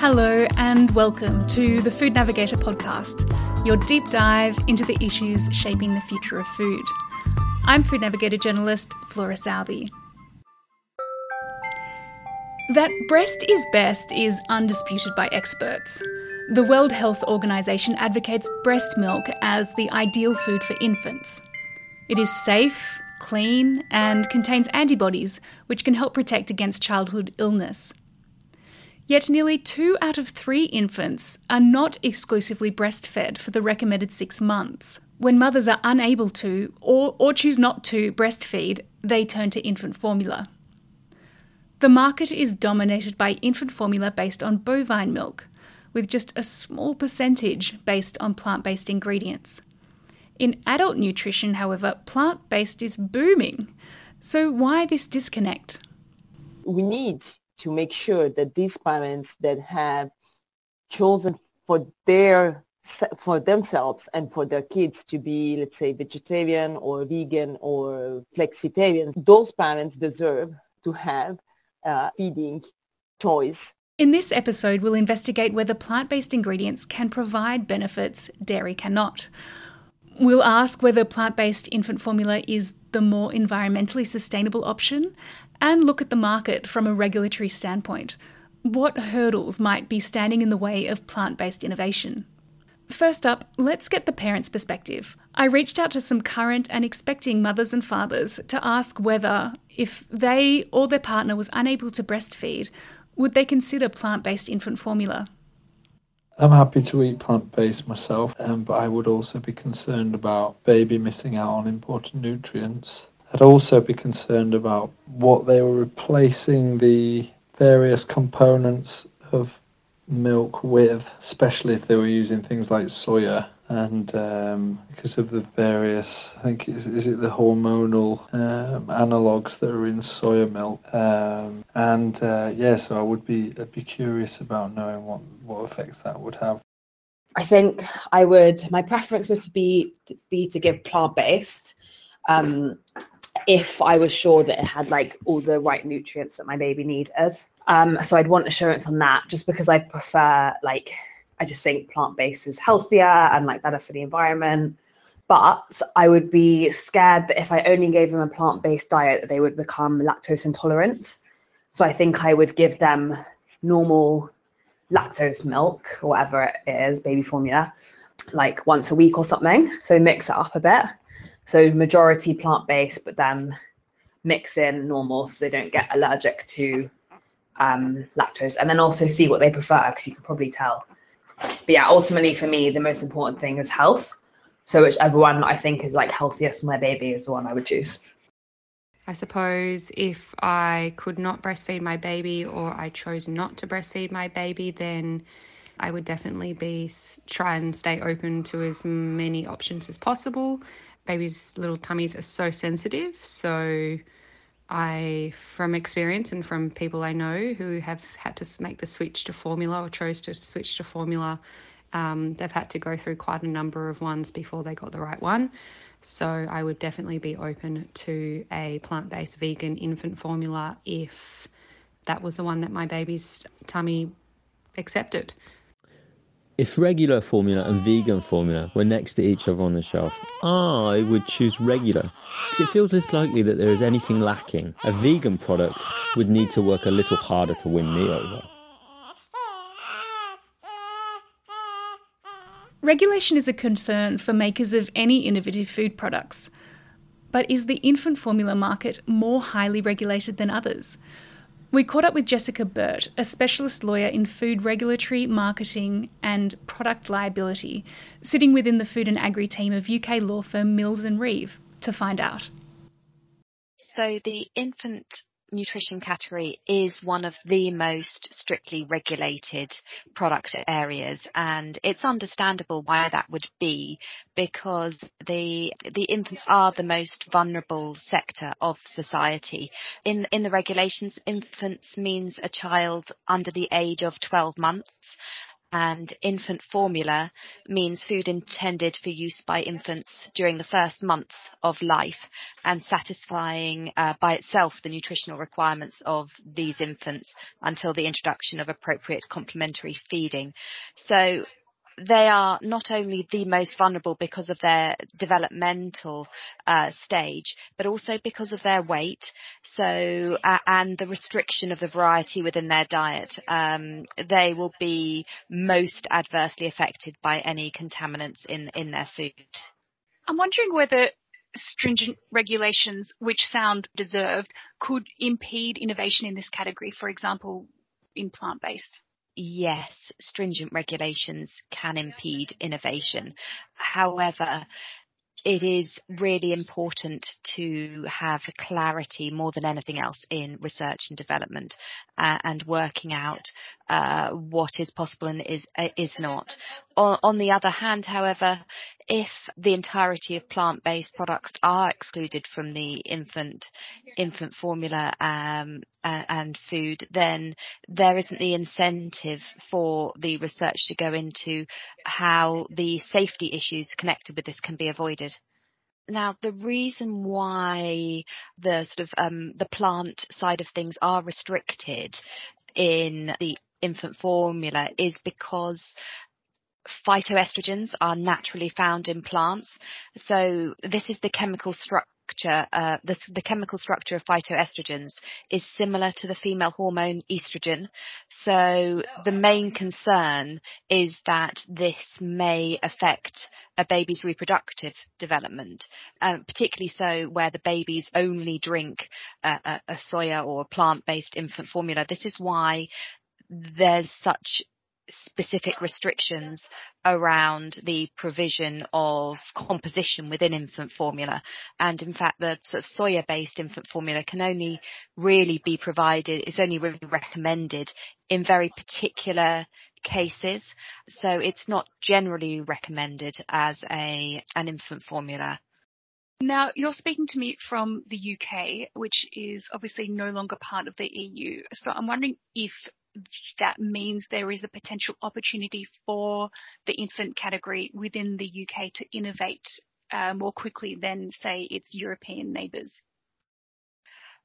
Hello and welcome to the Food Navigator podcast, your deep dive into the issues shaping the future of food. I'm Food Navigator journalist Flora Southey. That breast is best is undisputed by experts. The World Health Organization advocates breast milk as the ideal food for infants. It is safe, clean, and contains antibodies, which can help protect against childhood illness. Yet nearly 2 out of 3 infants are not exclusively breastfed for the recommended 6 months. When mothers are unable to or choose not to breastfeed, they turn to infant formula. The market is dominated by infant formula based on bovine milk, with just a small percentage based on plant-based ingredients. In adult nutrition, however, plant-based is booming. So why this disconnect? We need to make sure that these parents that have chosen for themselves and for their kids to be, let's say, vegetarian or vegan or flexitarian, those parents deserve to have feeding choice. In this episode, we'll investigate whether plant-based ingredients can provide benefits dairy cannot. We'll ask whether plant-based infant formula is the more environmentally sustainable option and look at the market from a regulatory standpoint. What hurdles might be standing in the way of plant-based innovation? First up, let's get the parents' perspective. I reached out to some current and expecting mothers and fathers to ask whether, if they or their partner was unable to breastfeed, would they consider plant-based infant formula? I'm happy to eat plant-based myself, but I would also be concerned about baby missing out on important nutrients. I'd also be concerned about what they were replacing the various components of milk with, especially if they were using things like soya. And because of the various, I think, is it the hormonal analogues that are in soya milk? So I'd be curious about knowing what effects that would have. I think my preference would be to give plant-based if I was sure that it had like all the right nutrients that my baby needed. So I'd want assurance on that, just because I prefer I just think plant-based is healthier and better for the environment. But I would be scared that if I only gave them a plant-based diet, that they would become lactose intolerant. So I think I would give them normal lactose milk, or whatever it is, baby formula, once a week or something. So mix it up a bit. So majority plant-based, but then mix in normal so they don't get allergic to lactose. And then also see what they prefer, because you can probably tell. But yeah, ultimately for me, the most important thing is health. So whichever one I think is healthiest for my baby is the one I would choose. I suppose if I could not breastfeed my baby, or I chose not to breastfeed my baby, then I would definitely try and stay open to as many options as possible. Babies' little tummies are so sensitive. So from experience and from people I know who have had to make the switch to formula, or chose to switch to formula, they've had to go through quite a number of ones before they got the right one. So I would definitely be open to a plant-based vegan infant formula if that was the one that my baby's tummy accepted. If regular formula and vegan formula were next to each other on the shelf, I would choose regular, because it feels less likely that there is anything lacking. A vegan product would need to work a little harder to win me over. Regulation is a concern for makers of any innovative food products. But is the infant formula market more highly regulated than others? We caught up with Jessica Burt, a specialist lawyer in food regulatory, marketing and product liability, sitting within the food and agri team of UK law firm Mills and Reeve, to find out. So the infant nutrition category is one of the most strictly regulated product areas, and it's understandable why that would be, because the infants are the most vulnerable sector of society. In the regulations, infants means a child under the age of 12 months. and infant formula means food intended for use by infants during the first months of life and satisfying by itself the nutritional requirements of these infants until the introduction of appropriate complementary feeding. So they are not only the most vulnerable because of their developmental stage, but also because of their weight, and the restriction of the variety within their diet. They will be most adversely affected by any contaminants in their food. I'm wondering whether stringent regulations, which sound deserved, could impede innovation in this category, for example, in plant-based. Yes, stringent regulations can impede innovation. However, it is really important to have clarity more than anything else in research and development and working out what is possible and is not. On the other hand, however, if the entirety of plant-based products are excluded from the infant formula and food, then there isn't the incentive for the research to go into how the safety issues connected with this can be avoided. Now, the reason why the sort of the plant side of things are restricted in the infant formula is because phytoestrogens are naturally found in plants. So this is the chemical structure. The chemical structure of phytoestrogens is similar to the female hormone estrogen. So the main concern is that this may affect a baby's reproductive development, particularly so where the babies only drink a soya or plant-based infant formula. This is why there's such specific restrictions around the provision of composition within infant formula. And in fact, the sort of soya-based infant formula can only really be provided, it's only really recommended in very particular cases. So it's not generally recommended as an infant formula. Now, you're speaking to me from the UK, which is obviously no longer part of the EU. So I'm wondering if that means there is a potential opportunity for the infant category within the UK to innovate more quickly than, say, its European neighbours.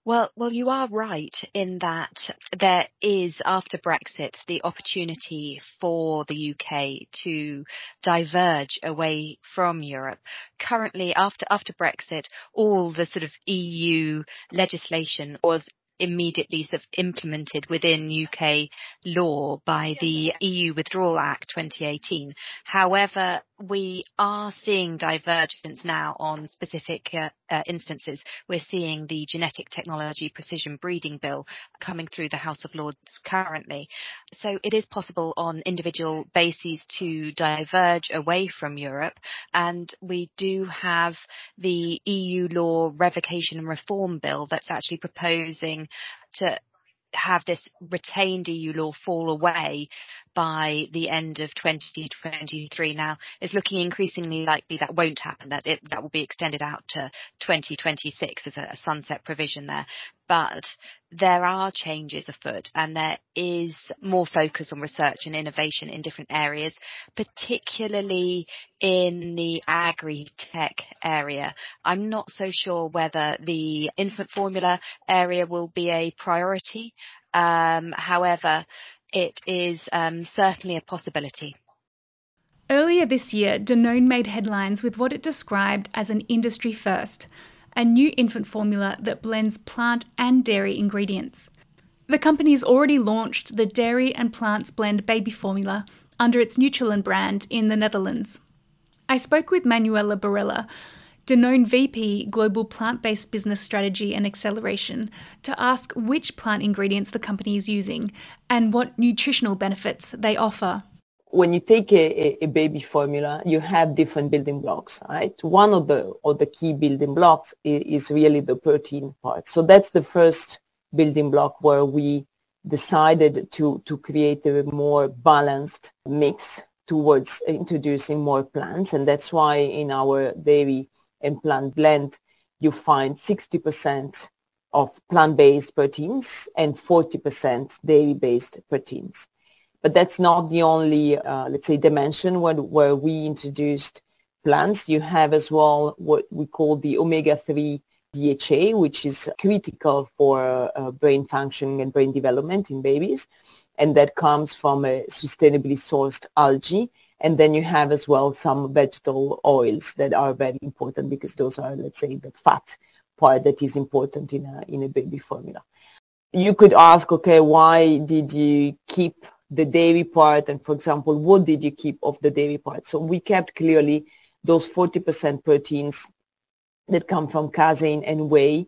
Well, you are right in that there is, after Brexit, the opportunity for the UK to diverge away from Europe. Currently, after Brexit, all the sort of EU legislation was immediately sort of implemented within UK law by the EU Withdrawal Act 2018. However, we are seeing divergence now on specific instances. We're seeing the Genetic Technology Precision Breeding Bill coming through the House of Lords currently. So it is possible on individual bases to diverge away from Europe. And we do have the EU law revocation and reform bill that's actually proposing to have this retained EU law fall away by the end of 2023. Now, it's looking increasingly likely that won't happen, that will be extended out to 2026 as a sunset provision there. But there are changes afoot and there is more focus on research and innovation in different areas, particularly in the agri-tech area. I'm not so sure whether the infant formula area will be a priority. However, it is certainly a possibility. Earlier this year, Danone made headlines with what it described as an industry first, a new infant formula that blends plant and dairy ingredients. The company's already launched the Dairy and Plants Blend baby formula under its Nutrilon brand in the Netherlands. I spoke with Manuela Barella, Danone VP Global Plant-Based Business Strategy and Acceleration, to ask which plant ingredients the company is using and what nutritional benefits they offer. When you take a baby formula, you have different building blocks, right? One of the key building blocks is really the protein part. So that's the first building block where we decided to create a more balanced mix towards introducing more plants. And that's why in our dairy and plant blend, you find 60% of plant-based proteins and 40% dairy-based proteins. But that's not the only, let's say, dimension where we introduced plants. You have as well what we call the omega-3 DHA, which is critical for brain functioning and brain development in babies. And that comes from a sustainably sourced algae. And then you have as well some vegetable oils that are very important because those are, let's say, the fat part that is important in a baby formula. You could ask, okay, why did you keep the dairy part? And for example, what did you keep of the dairy part? So we kept clearly those 40% proteins that come from casein and whey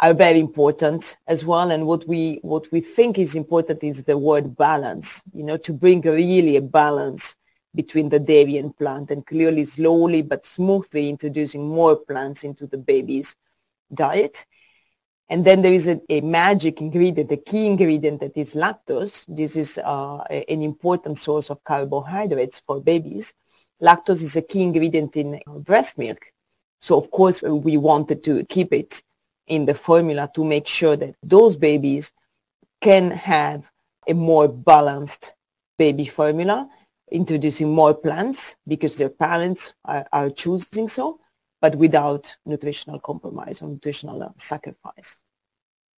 are very important as well. And what we think is important is the word balance, you know, to bring really a balance between the dairy and plant, and clearly slowly but smoothly introducing more plants into the baby's diet. And then there is a magic ingredient, a key ingredient that is lactose. This is an important source of carbohydrates for babies. Lactose is a key ingredient in breast milk. So of course we wanted to keep it in the formula to make sure that those babies can have a more balanced baby formula, introducing more plants because their parents are choosing so, but without nutritional compromise or nutritional sacrifice.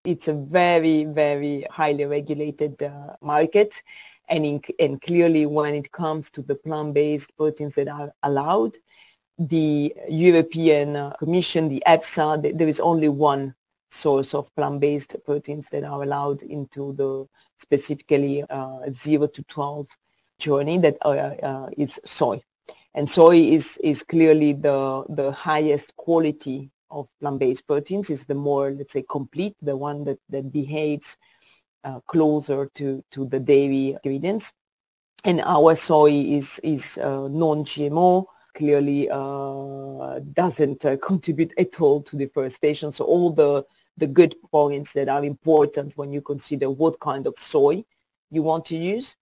It's a very, very highly regulated market. And clearly when it comes to the plant-based proteins that are allowed, the European Commission, the EFSA, there is only one source of plant-based proteins that are allowed into the specifically 0 to 12 journey, that is soy. And soy is clearly the highest quality of plant-based proteins, is the more, let's say, complete, the one that behaves closer to the dairy ingredients. And our soy is non-GMO, clearly doesn't contribute at all to deforestation. So all the good points that are important when you consider what kind of soy you want to use.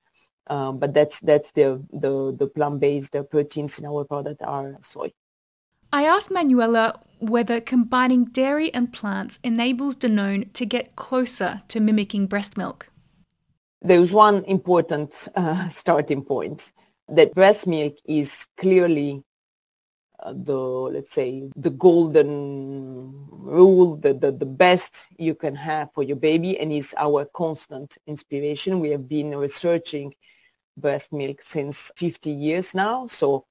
But that's the plant-based proteins in our product are soy. I asked Manuela whether combining dairy and plants enables Danone to get closer to mimicking breast milk. There is one important starting point, that breast milk is clearly the golden rule, the best you can have for your baby, and is our constant inspiration. We have been researching breast milk since 50 years now. So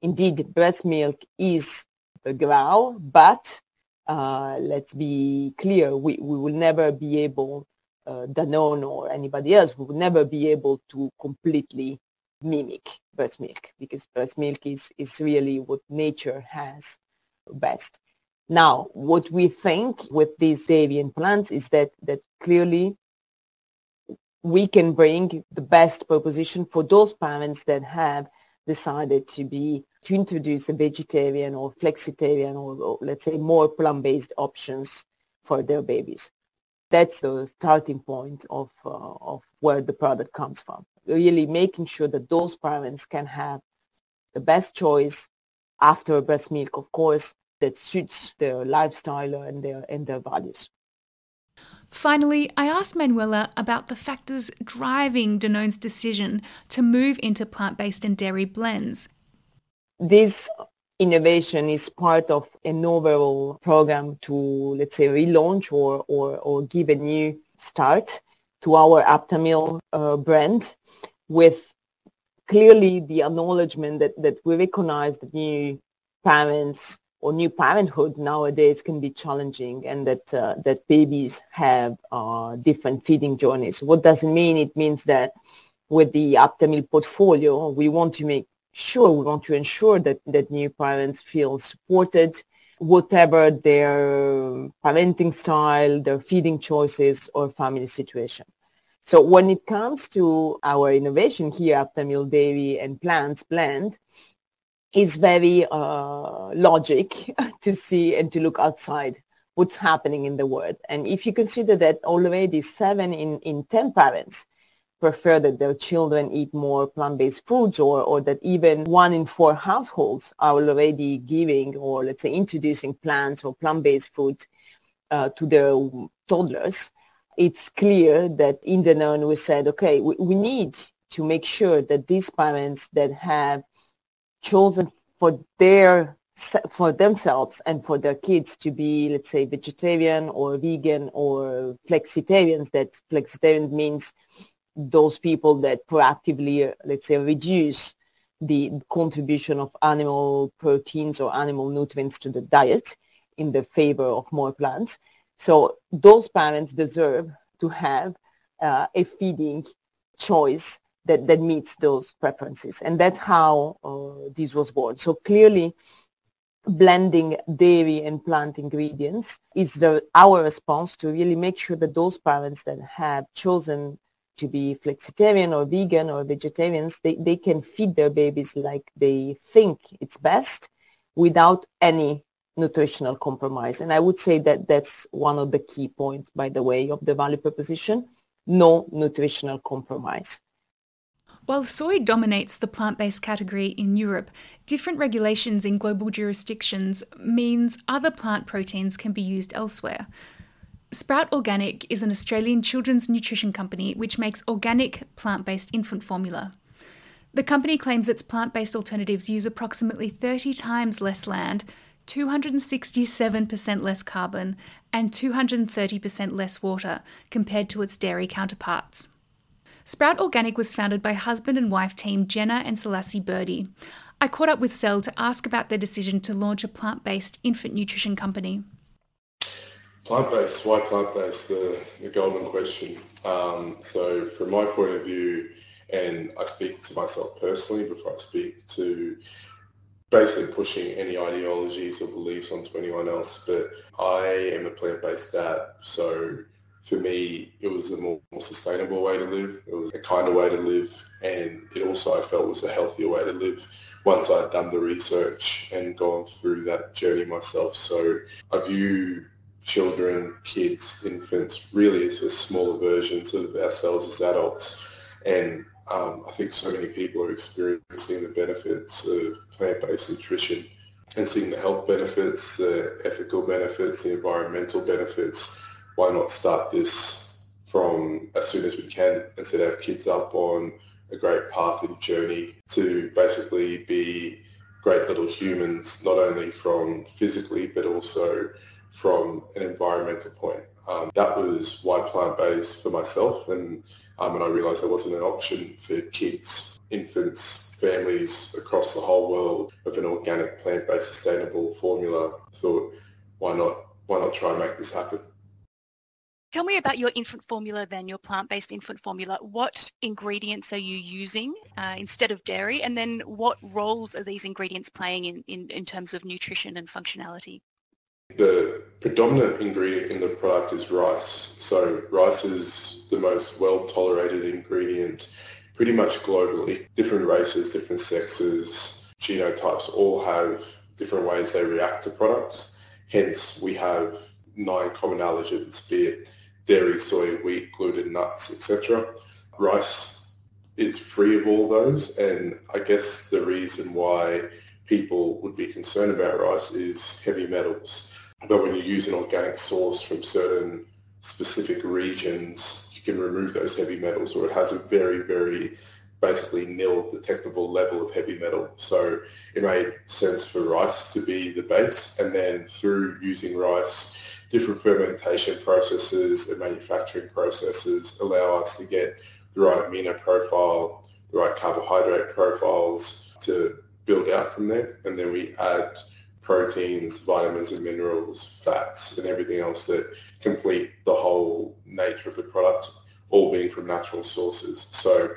indeed, breast milk is the grail, but let's be clear, we will never be able, Danone or anybody else, we will never be able to completely mimic breast milk, because breast milk is really what nature has best. Now, what we think with these dairy plants is that clearly we can bring the best proposition for those parents that have decided to introduce a vegetarian or flexitarian or let's say more plant-based options for their babies. That's the starting point of where the product comes from. Really making sure that those parents can have the best choice after breast milk, of course, that suits their lifestyle and their values. Finally, I asked Manuela about the factors driving Danone's decision to move into plant-based and dairy blends. This innovation is part of an overall program to, let's say, relaunch or give a new start to our Aptamil brand, with clearly the acknowledgement that we recognize that new parents or new parenthood nowadays can be challenging, and that babies have different feeding journeys. What does it mean? It means that with the Aptamil portfolio, we want to ensure that new parents feel supported, whatever their parenting style, their feeding choices, or family situation. So when it comes to our innovation here, Aptamil Dairy and Plants Blend, it's very logic to see and to look outside what's happening in the world. And if you consider that already 7 in 10 parents prefer that their children eat more plant-based foods, or that even 1 in 4 households are already giving or, let's say, introducing plants or plant-based foods to their toddlers, it's clear that in Danone we said, okay, we need to make sure that these parents that have chosen for themselves and for their kids to be, let's say, vegetarian or vegan or flexitarians, that flexitarian means those people that proactively, let's say, reduce the contribution of animal proteins or animal nutrients to the diet in the favor of more plants. So those parents deserve to have a feeding choice that meets those preferences. And that's how this was born. So clearly, blending dairy and plant ingredients is our response to really make sure that those parents that have chosen to be flexitarian or vegan or vegetarians, they can feed their babies like they think it's best without any nutritional compromise. And I would say that that's one of the key points, by the way, of the value proposition: no nutritional compromise. While soy dominates the plant-based category in Europe, different regulations in global jurisdictions means other plant proteins can be used elsewhere. Sprout Organic is an Australian children's nutrition company which makes organic plant-based infant formula. The company claims its plant-based alternatives use approximately 30 times less land, 267% less carbon, and 230% less water compared to its dairy counterparts. Sprout Organic was founded by husband and wife team Jenna and Selassie Birdie. I caught up with Sel to ask about their decision to launch a plant-based infant nutrition company. Plant-based, why plant-based? The golden question. So from my point of view, and I speak to myself personally before I speak to basically pushing any ideologies or beliefs onto anyone else, but I am a plant-based dad, so for me, it was a more sustainable way to live. It was a kinder way to live. And it also, I felt, was a healthier way to live once I'd done the research and gone through that journey myself. So I view children, kids, infants, really as a smaller versions of ourselves as adults. And I think so many people are experiencing the benefits of plant-based nutrition and seeing the health benefits, the ethical benefits, the environmental benefits. Why not start this from as soon as we can and set our kids up on a great path and journey to basically be great little humans, not only from physically but also from an environmental point. That was why plant-based for myself, and I realised that wasn't an option for kids, infants, families across the whole world of an organic, plant-based, sustainable formula. I thought, why not try and make this happen? Tell me about your infant formula then, your plant-based infant formula. What ingredients are you using instead of dairy? And then what roles are these ingredients playing in terms of nutrition and functionality? The predominant ingredient in the product is rice. So rice is the most well-tolerated ingredient pretty much globally. Different races, different sexes, genotypes all have different ways they react to products. Hence, we have 9 common allergens, be it dairy, soy, wheat, gluten, nuts, etc. Rice is free of all those, and I guess the reason why people would be concerned about rice is heavy metals. But when you use an organic source from certain specific regions, you can remove those heavy metals, or it has a very, very basically nil detectable level of heavy metal. So it made sense for rice to be the base, and then through using rice, different fermentation processes and manufacturing processes allow us to get the right amino profile, the right carbohydrate profiles to build out from there. And then we add proteins, vitamins and minerals, fats and everything else that complete the whole nature of the product, all being from natural sources. So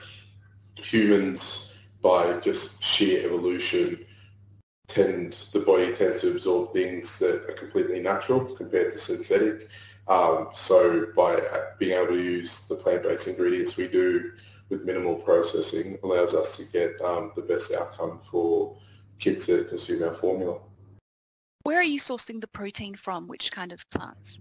humans, by just sheer evolution, the body tends to absorb things that are completely natural compared to synthetic. So by being able to use the plant-based ingredients we do with minimal processing allows us to get the best outcome for kids that consume our formula. Where are you sourcing the protein from? Which kind of plants?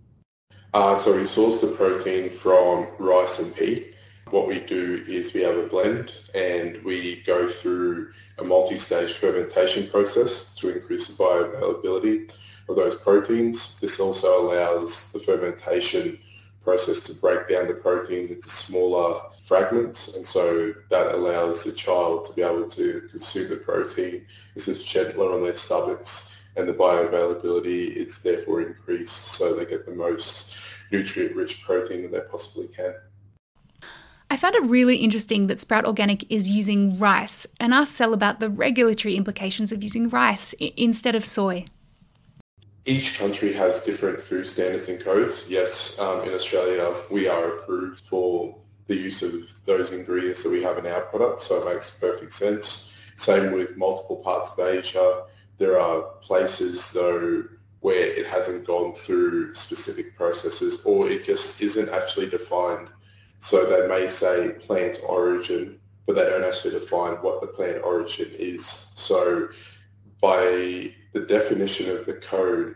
So we source the protein from rice and pea. What we do is we have a blend and we go through a multi-stage fermentation process to increase the bioavailability of those proteins. This also allows the fermentation process to break down the proteins into smaller fragments, and so that allows the child to be able to consume the protein. This is gentler on their stomachs, and the bioavailability is therefore increased, so they get the most nutrient-rich protein that they possibly can. I found it really interesting that Sprout Organic is using rice, and asked Sel about the regulatory implications of using rice instead of soy. Each country has different food standards and codes. Yes, in Australia, we are approved for the use of those ingredients that we have in our products, so it makes perfect sense. Same with multiple parts of Asia. There are places, though, where it hasn't gone through specific processes, or it just isn't actually defined. So they may say plant origin, but they don't actually define what the plant origin is. So by the definition of the code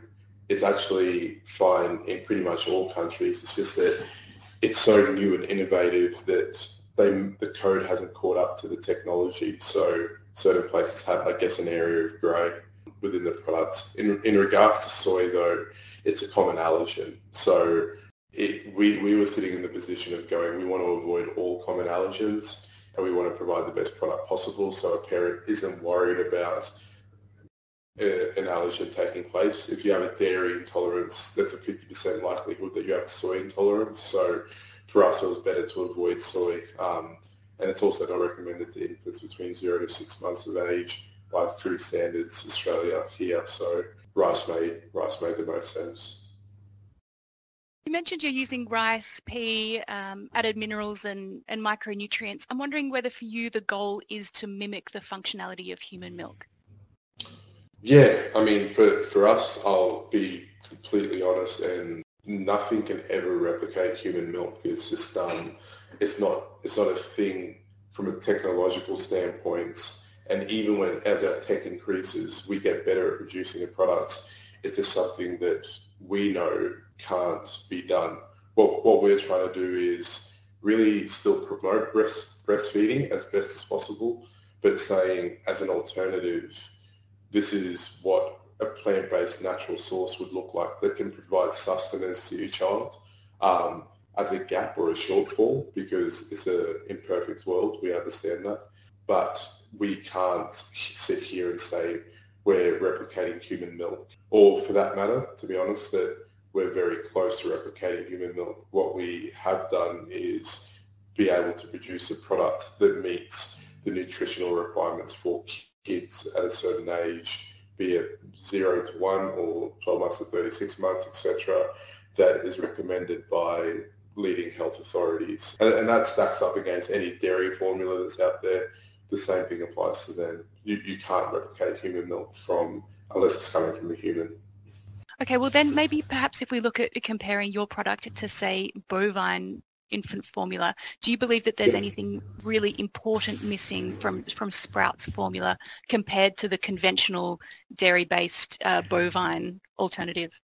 is actually fine in pretty much all countries. It's just that it's so new and innovative that the code hasn't caught up to the technology. So certain places have, I guess, an area of grey within the products. In regards to soy, though, it's a common allergen. So we were sitting in the position of going, we want to avoid all common allergens and we want to provide the best product possible, so a parent isn't worried about an allergen taking place. If you have a dairy intolerance, there's a 50% likelihood that you have a soy intolerance. So for us, it was better to avoid soy. And it's also not recommended to infants between 0 to 6 months of age by food standards, Australia, here. So rice made the most sense. You mentioned you're using rice, pea, added minerals and micronutrients. I'm wondering whether for you the goal is to mimic the functionality of human milk. Yeah, I mean, for us, I'll be completely honest, and nothing can ever replicate human milk. It's just, it's not a thing from a technological standpoint. And even when, as our tech increases, we get better at producing the products, it's just something that we know can't be done. What we're trying to do is really still promote breastfeeding as best as possible, but saying as an alternative, this is what a plant-based natural source would look like that can provide sustenance to your child as a gap or a shortfall, because it's an imperfect world, we understand that. But we can't sit here and say we're replicating human milk, or for that matter, to be honest, that we're very close to replicating human milk. What we have done is be able to produce a product that meets the nutritional requirements for kids at a certain age, be it 0 to 1 or 12 months to 36 months, etc., that is recommended by leading health authorities. And that stacks up against any dairy formula that's out there. The same thing applies to them. You can't replicate human milk unless it's coming from a human. Okay, well then maybe perhaps if we look at comparing your product to, say, bovine infant formula, do you believe that there's anything really important missing from Sprout's formula compared to the conventional dairy-based bovine alternative?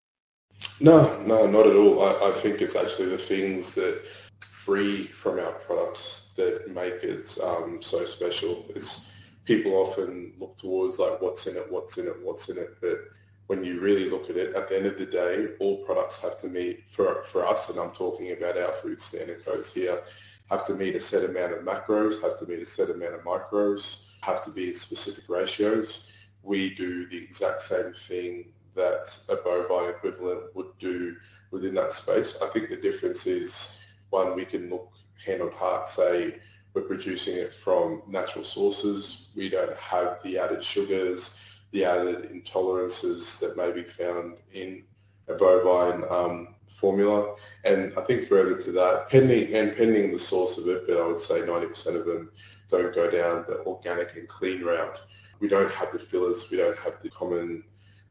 No, not at all. I think it's actually the things that free from our products that make it so special. It's people often look towards like what's in it, but when you really look at it, at the end of the day, all products have to meet, for us, and I'm talking about our food standard codes here, have to meet a set amount of macros, have to meet a set amount of micros, have to be in specific ratios. We do the exact same thing that a bovine equivalent would do within that space. I think the difference is, one, we can look hand on heart, say we're producing it from natural sources. We don't have the added sugars, the added intolerances that may be found in a bovine formula. And I think further to that, pending the source of it, but I would say 90% of them don't go down the organic and clean route. We don't have the fillers, we don't have the common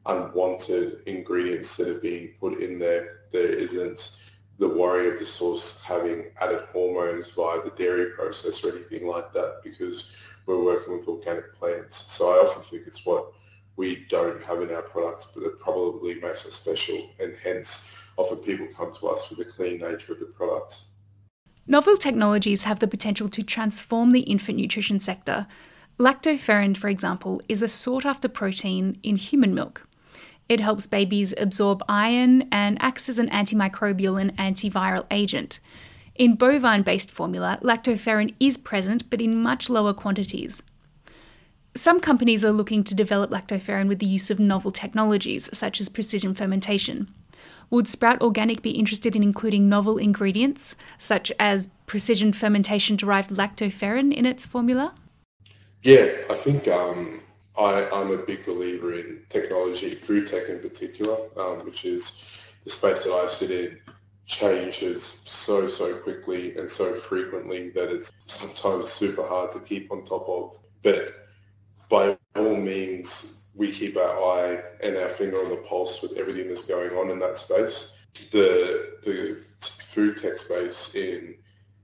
unwanted ingredients that are being put in there. There isn't the worry of the source having added hormones via the dairy process or anything like that, because we're working with organic plants. So I often think it's what we don't have in our products, but it probably makes us special, and hence often people come to us for the clean nature of the products. Novel technologies have the potential to transform the infant nutrition sector. Lactoferrin, for example, is a sought-after protein in human milk. It helps babies absorb iron and acts as an antimicrobial and antiviral agent. In bovine-based formula, lactoferrin is present, but in much lower quantities. Some companies are looking to develop lactoferrin with the use of novel technologies, such as precision fermentation. Would Sprout Organic be interested in including novel ingredients, such as precision fermentation-derived lactoferrin in its formula? Yeah, I think I'm a big believer in technology, food tech in particular, which is the space that I sit in. Changes so quickly and so frequently that it's sometimes super hard to keep on top of. But by all means, we keep our eye and our finger on the pulse with everything that's going on in that space. The food tech space in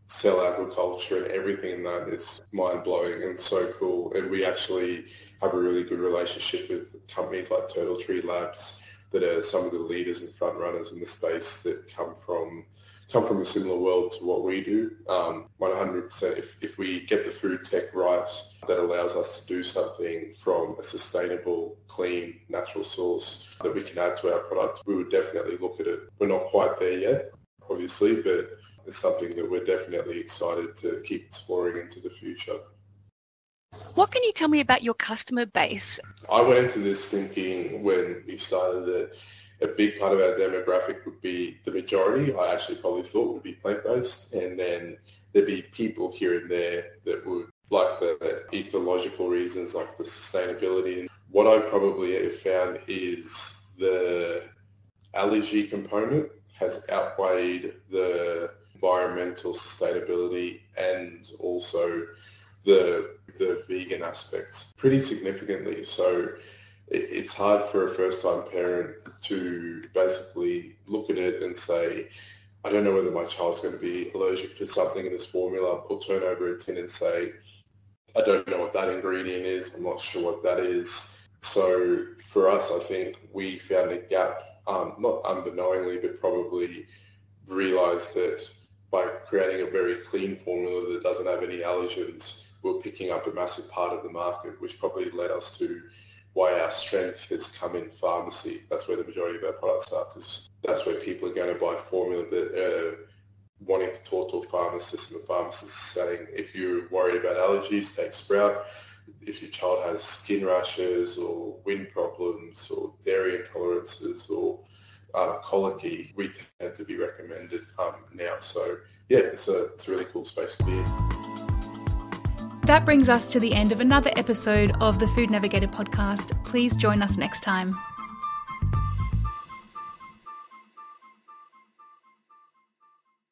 cell agriculture and everything in that is mind-blowing and so cool. And we actually have a really good relationship with companies like TurtleTree Labs that are some of the leaders and front runners in the space that come from a similar world to what we do. 100%, if we get the food tech right, that allows us to do something from a sustainable, clean, natural source that we can add to our product, we would definitely look at it. We're not quite there yet, obviously, but it's something that we're definitely excited to keep exploring into the future. What can you tell me about your customer base? I went into this thinking when we started that a big part of our demographic would be the majority, I actually probably thought would be plant-based, and then there'd be people here and there that would like the ecological reasons, like the sustainability. And what I probably have found is the allergy component has outweighed the environmental sustainability and also the vegan aspects pretty significantly. So it's hard for a first-time parent to basically look at it and say, I don't know whether my child's going to be allergic to something in this formula. I'll turn over a tin and say, I don't know what that ingredient is. I'm not sure what that is. So for us, I think we found a gap, not unknowingly, but probably realised that by creating a very clean formula that doesn't have any allergens, we're picking up a massive part of the market, which probably led us to why our strength has come in pharmacy. That's where the majority of our products are, because that's where people are going to buy formula that wanting to talk to a pharmacist, and the pharmacist is saying, if you're worried about allergies, take Sprout. If your child has skin rashes or wind problems or dairy intolerances or colicky, we tend to be recommended now. So yeah, it's a really cool space to be in. That brings us to the end of another episode of the Food Navigator podcast. Please join us next time.